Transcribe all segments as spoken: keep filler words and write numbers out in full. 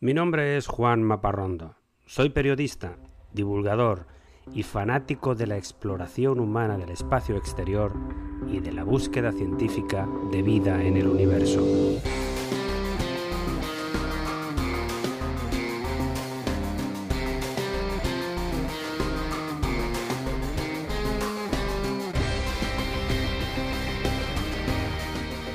Mi nombre es Juan Maparrondo. Soy periodista, divulgador y fanático de la exploración humana del espacio exterior y de la búsqueda científica de vida en el universo.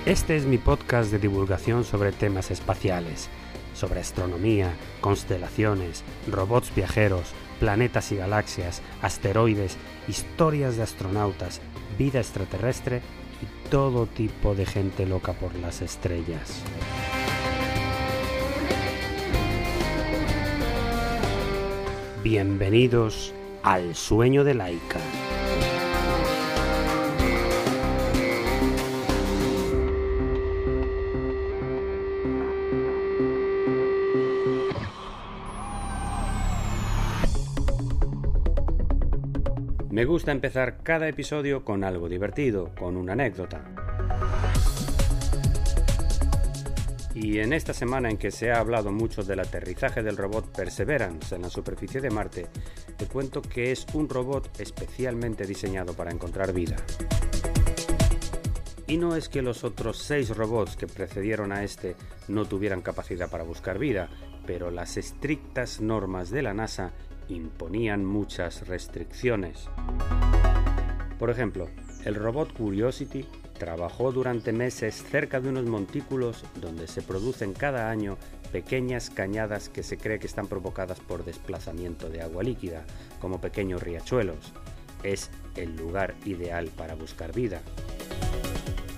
Este es mi podcast de divulgación sobre temas espaciales, sobre astronomía, constelaciones, robots viajeros, planetas y galaxias, asteroides, historias de astronautas, vida extraterrestre y todo tipo de gente loca por las estrellas. Bienvenidos al Sueño de Laika. Me gusta empezar cada episodio con algo divertido, con una anécdota. Y en esta semana en que se ha hablado mucho del aterrizaje del robot Perseverance en la superficie de Marte, te cuento que es un robot especialmente diseñado para encontrar vida. Y no es que los otros seis robots que precedieron a este no tuvieran capacidad para buscar vida, pero las estrictas normas de la NASA imponían muchas restricciones. Por ejemplo, el robot Curiosity trabajó durante meses cerca de unos montículos donde se producen cada año pequeñas cañadas que se cree que están provocadas por desplazamiento de agua líquida, como pequeños riachuelos. Es el lugar ideal para buscar vida.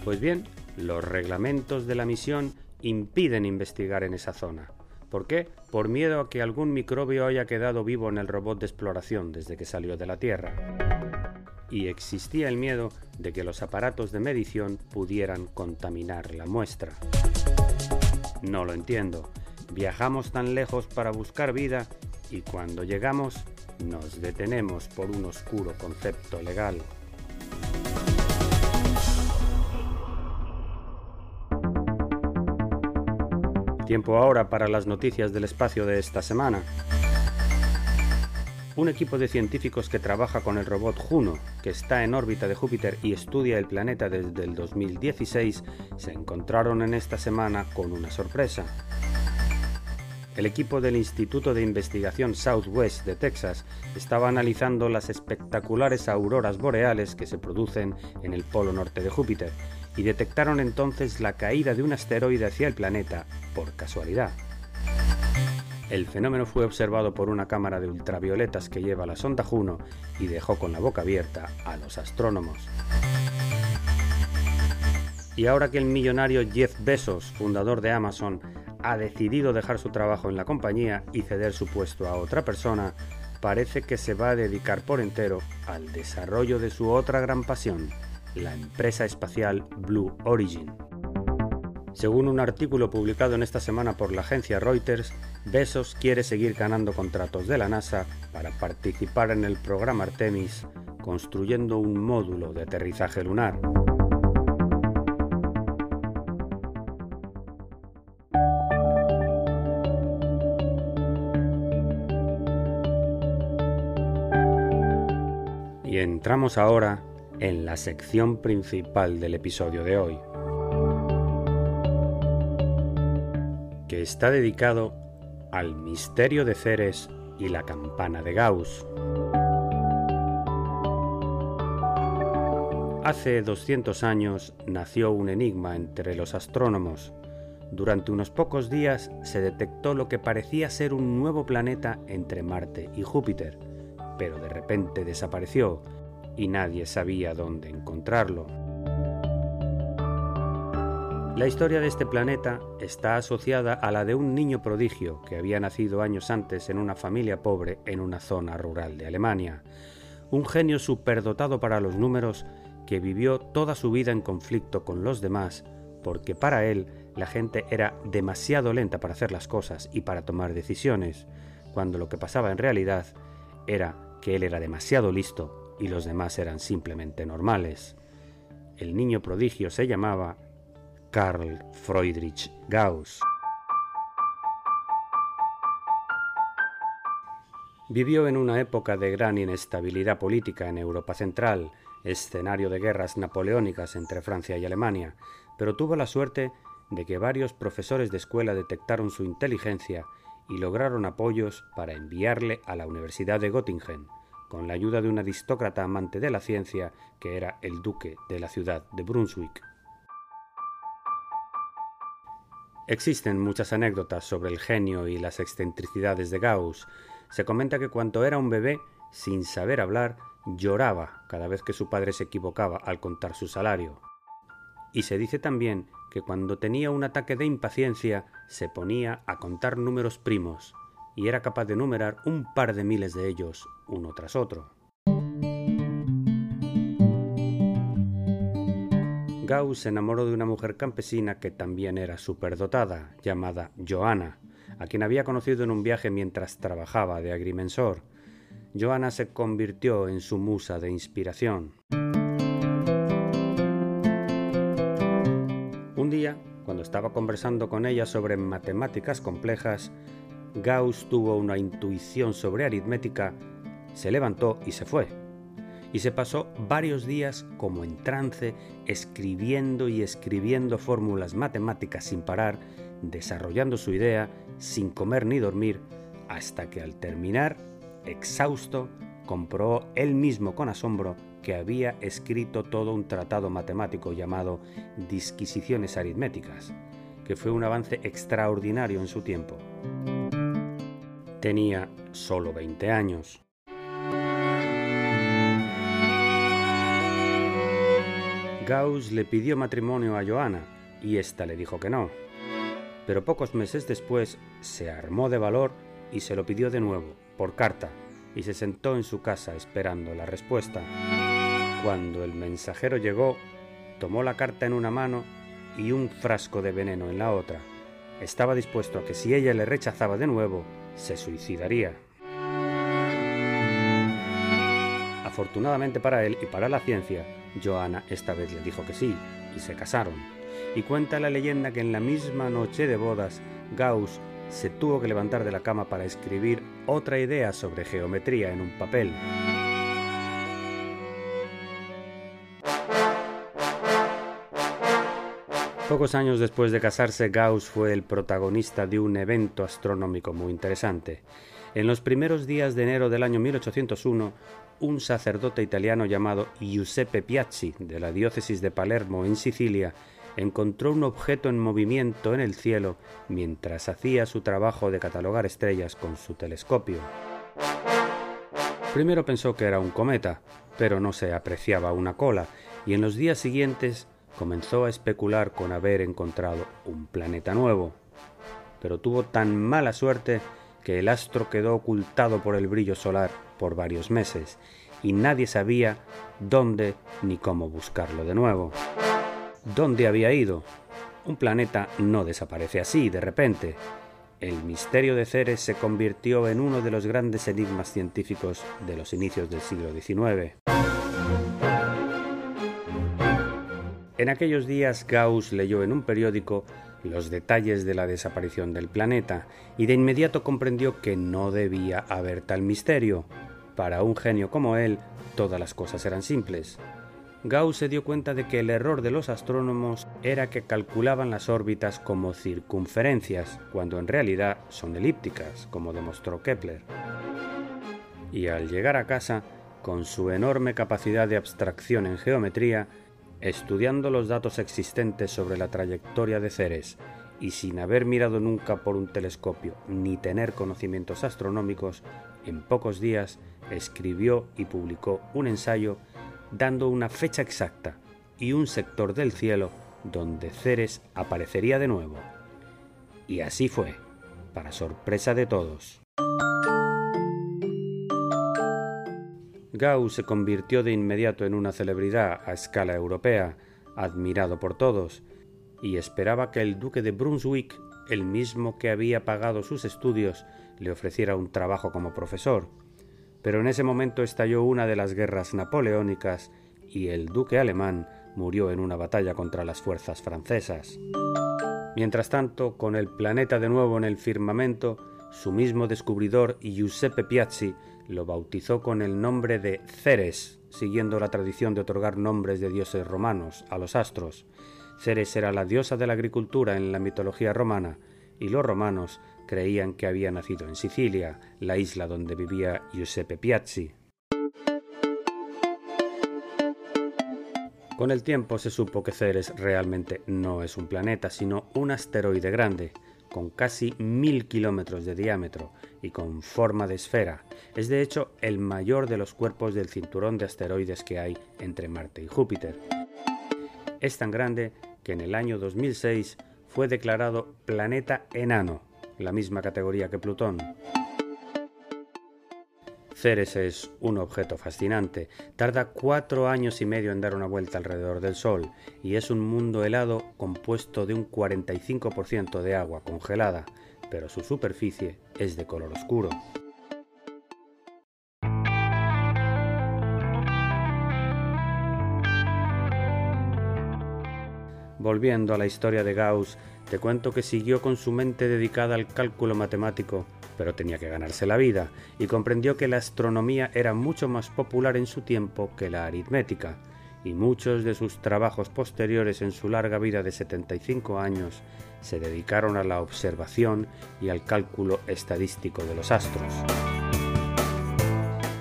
Pues bien, los reglamentos de la misión impiden investigar en esa zona. ¿Por qué? Por miedo a que algún microbio haya quedado vivo en el robot de exploración desde que salió de la Tierra. Y existía el miedo de que los aparatos de medición pudieran contaminar la muestra. No lo entiendo. Viajamos tan lejos para buscar vida y cuando llegamos nos detenemos por un oscuro concepto legal. Tiempo ahora para las noticias del espacio de esta semana. Un equipo de científicos que trabaja con el robot Juno, que está en órbita de Júpiter y estudia el planeta desde el dos mil dieciséis, se encontraron en esta semana con una sorpresa. El equipo del Instituto de Investigación Southwest de Texas estaba analizando las espectaculares auroras boreales que se producen en el polo norte de Júpiter, y detectaron entonces la caída de un asteroide hacia el planeta, por casualidad. El fenómeno fue observado por una cámara de ultravioletas que lleva la sonda Juno y dejó con la boca abierta a los astrónomos. Y ahora que el millonario Jeff Bezos, fundador de Amazon, ha decidido dejar su trabajo en la compañía y ceder su puesto a otra persona, parece que se va a dedicar por entero al desarrollo de su otra gran pasión, la empresa espacial Blue Origin. Según un artículo publicado en esta semana por la agencia Reuters, Bezos quiere seguir ganando contratos de la NASA para participar en el programa Artemis, construyendo un módulo de aterrizaje lunar. Y entramos ahora en la sección principal del episodio de hoy, que está dedicado al misterio de Ceres y la campana de Gauss. Hace doscientos años nació un enigma entre los astrónomos. Durante unos pocos días se detectó lo que parecía ser un nuevo planeta entre Marte y Júpiter, pero de repente desapareció y nadie sabía dónde encontrarlo. La historia de este planeta está asociada a la de un niño prodigio que había nacido años antes en una familia pobre en una zona rural de Alemania. Un genio superdotado para los números que vivió toda su vida en conflicto con los demás, porque para él la gente era demasiado lenta para hacer las cosas y para tomar decisiones, cuando lo que pasaba en realidad era que él era demasiado listo y los demás eran simplemente normales. El niño prodigio se llamaba Carl Friedrich Gauss. vivió en una época de gran inestabilidad política en Europa Central, escenario de guerras napoleónicas entre Francia y Alemania, pero tuvo la suerte de que varios profesores de escuela detectaron su inteligencia y lograron apoyos para enviarle a la Universidad de Göttingen, con la ayuda de un aristócrata amante de la ciencia que era el duque de la ciudad de Brunswick. Existen muchas anécdotas sobre el genio y las excentricidades de Gauss. Se comenta que cuando era un bebé, sin saber hablar, lloraba cada vez que su padre se equivocaba al contar su salario. Y se dice también que cuando tenía un ataque de impaciencia, se ponía a contar números primos, y era capaz de numerar un par de miles de ellos, uno tras otro. Gauss se enamoró de una mujer campesina que también era superdotada, llamada Johanna, a quien había conocido en un viaje mientras trabajaba de agrimensor. Johanna se convirtió en su musa de inspiración. Un día, cuando estaba conversando con ella sobre matemáticas complejas, Gauss tuvo una intuición sobre aritmética, se levantó y se fue. Y se pasó varios días como en trance, escribiendo y escribiendo fórmulas matemáticas sin parar, desarrollando su idea, sin comer ni dormir, hasta que al terminar, exhausto, comprobó él mismo con asombro que había escrito todo un tratado matemático llamado Disquisiciones Aritméticas, que fue un avance extraordinario en su tiempo. Tenía solo veinte años. Gauss le pidió matrimonio a Johanna y ésta le dijo que no. Pero pocos meses después se armó de valor y se lo pidió de nuevo, por carta, y se sentó en su casa esperando la respuesta. Cuando el mensajero llegó, tomó la carta en una mano y un frasco de veneno en la otra. Estaba dispuesto a que si ella le rechazaba de nuevo, se suicidaría. Afortunadamente para él y para la ciencia, Johanna esta vez le dijo que sí, y se casaron. Y cuenta la leyenda que en la misma noche de bodas, Gauss se tuvo que levantar de la cama para escribir otra idea sobre geometría en un papel. Pocos años después de casarse, Gauss fue el protagonista de un evento astronómico muy interesante. En los primeros días de enero del año mil ochocientos uno, un sacerdote italiano llamado Giuseppe Piazzi, de la diócesis de Palermo, en Sicilia, encontró un objeto en movimiento en el cielo mientras hacía su trabajo de catalogar estrellas con su telescopio. Primero pensó que era un cometa, pero no se apreciaba una cola, y en los días siguientes comenzó a especular con haber encontrado un planeta nuevo. Pero tuvo tan mala suerte que el astro quedó ocultado por el brillo solar por varios meses, y nadie sabía dónde ni cómo buscarlo de nuevo. ¿Dónde había ido? Un planeta no desaparece así, de repente. El misterio de Ceres se convirtió en uno de los grandes enigmas científicos de los inicios del siglo diecinueve. En aquellos días, Gauss leyó en un periódico los detalles de la desaparición del planeta y de inmediato comprendió que no debía haber tal misterio. Para un genio como él, todas las cosas eran simples. Gauss se dio cuenta de que el error de los astrónomos era que calculaban las órbitas como circunferencias, cuando en realidad son elípticas, como demostró Kepler. Y al llegar a casa, con su enorme capacidad de abstracción en geometría, estudiando los datos existentes sobre la trayectoria de Ceres y sin haber mirado nunca por un telescopio ni tener conocimientos astronómicos, en pocos días escribió y publicó un ensayo dando una fecha exacta y un sector del cielo donde Ceres aparecería de nuevo. Y así fue, para sorpresa de todos. Gauss se convirtió de inmediato en una celebridad a escala europea, admirado por todos, y esperaba que el duque de Brunswick, el mismo que había pagado sus estudios, le ofreciera un trabajo como profesor. Pero en ese momento estalló una de las guerras napoleónicas y el duque alemán murió en una batalla contra las fuerzas francesas. Mientras tanto, con el planeta de nuevo en el firmamento, Su mismo descubridor Giuseppe Piazzi lo bautizó con el nombre de Ceres, siguiendo la tradición de otorgar nombres de dioses romanos a los astros. Ceres era la diosa de la agricultura en la mitología romana, y los romanos creían que había nacido en Sicilia, la isla donde vivía Giuseppe Piazzi. Con el tiempo se supo que Ceres realmente no es un planeta, sino un asteroide grande, con casi mil kilómetros de diámetro y con forma de esfera. Es de hecho el mayor de los cuerpos del cinturón de asteroides que hay entre Marte y Júpiter. Es tan grande que en el año dos mil seis fue declarado planeta enano, la misma categoría que Plutón. Ceres es un objeto fascinante, tarda cuatro años y medio en dar una vuelta alrededor del Sol y es un mundo helado compuesto de un cuarenta y cinco por ciento de agua congelada, pero su superficie es de color oscuro. Volviendo a la historia de Gauss, te cuento que siguió con su mente dedicada al cálculo matemático, pero tenía que ganarse la vida, y comprendió que la astronomía era mucho más popular en su tiempo que la aritmética, y muchos de sus trabajos posteriores en su larga vida de setenta y cinco años se dedicaron a la observación y al cálculo estadístico de los astros.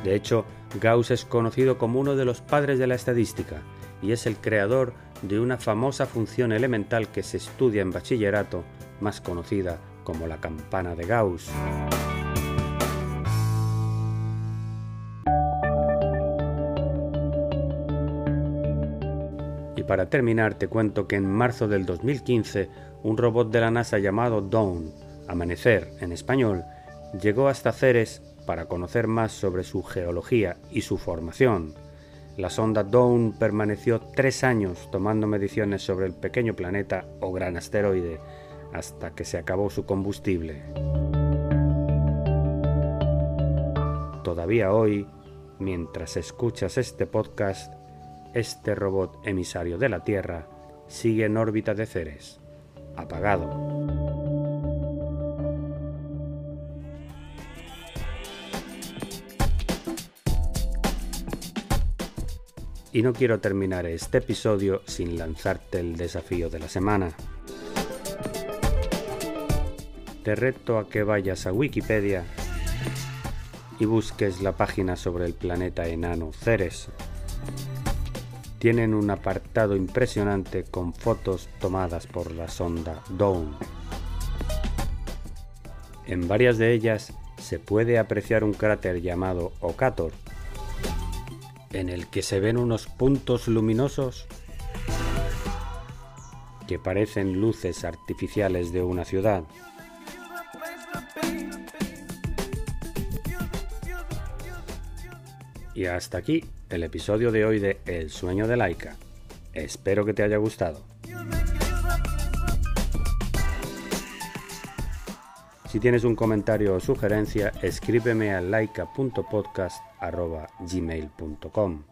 De hecho, Gauss es conocido como uno de los padres de la estadística, y es el creador de una famosa función elemental que se estudia en bachillerato, más conocida como la campana de Gauss. Y para terminar te cuento que en marzo del dos mil quince, un robot de la NASA llamado Dawn, Amanecer en español, llegó hasta Ceres para conocer más sobre su geología y su formación. La sonda Dawn permaneció tres años tomando mediciones sobre el pequeño planeta o gran asteroide, hasta que se acabó su combustible. Todavía hoy, mientras escuchas este podcast, este robot emisario de la Tierra sigue en órbita de Ceres, apagado. Y no quiero terminar este episodio sin lanzarte el desafío de la semana. Te reto a que vayas a Wikipedia y busques la página sobre el planeta enano Ceres. Tienen un apartado impresionante con fotos tomadas por la sonda Dawn. En varias de ellas se puede apreciar un cráter llamado Occator, en el que se ven unos puntos luminosos que parecen luces artificiales de una ciudad. Y hasta aquí el episodio de hoy de El Sueño de Laika. Espero que te haya gustado. Si tienes un comentario o sugerencia, escríbeme a laika punto podcast arroba gmail punto com.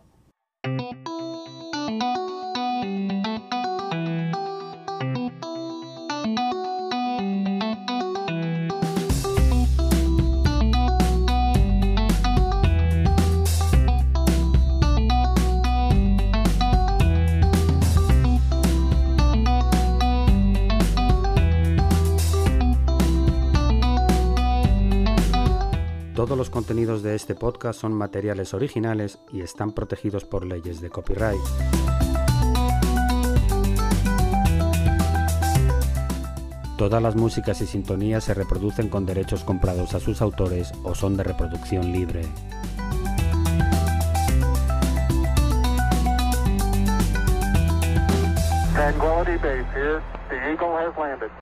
Todos los contenidos de este podcast son materiales originales y están protegidos por leyes de copyright. Todas las músicas y sintonías se reproducen con derechos comprados a sus autores o son de reproducción libre. Tranquility Base here. The Eagle has landed.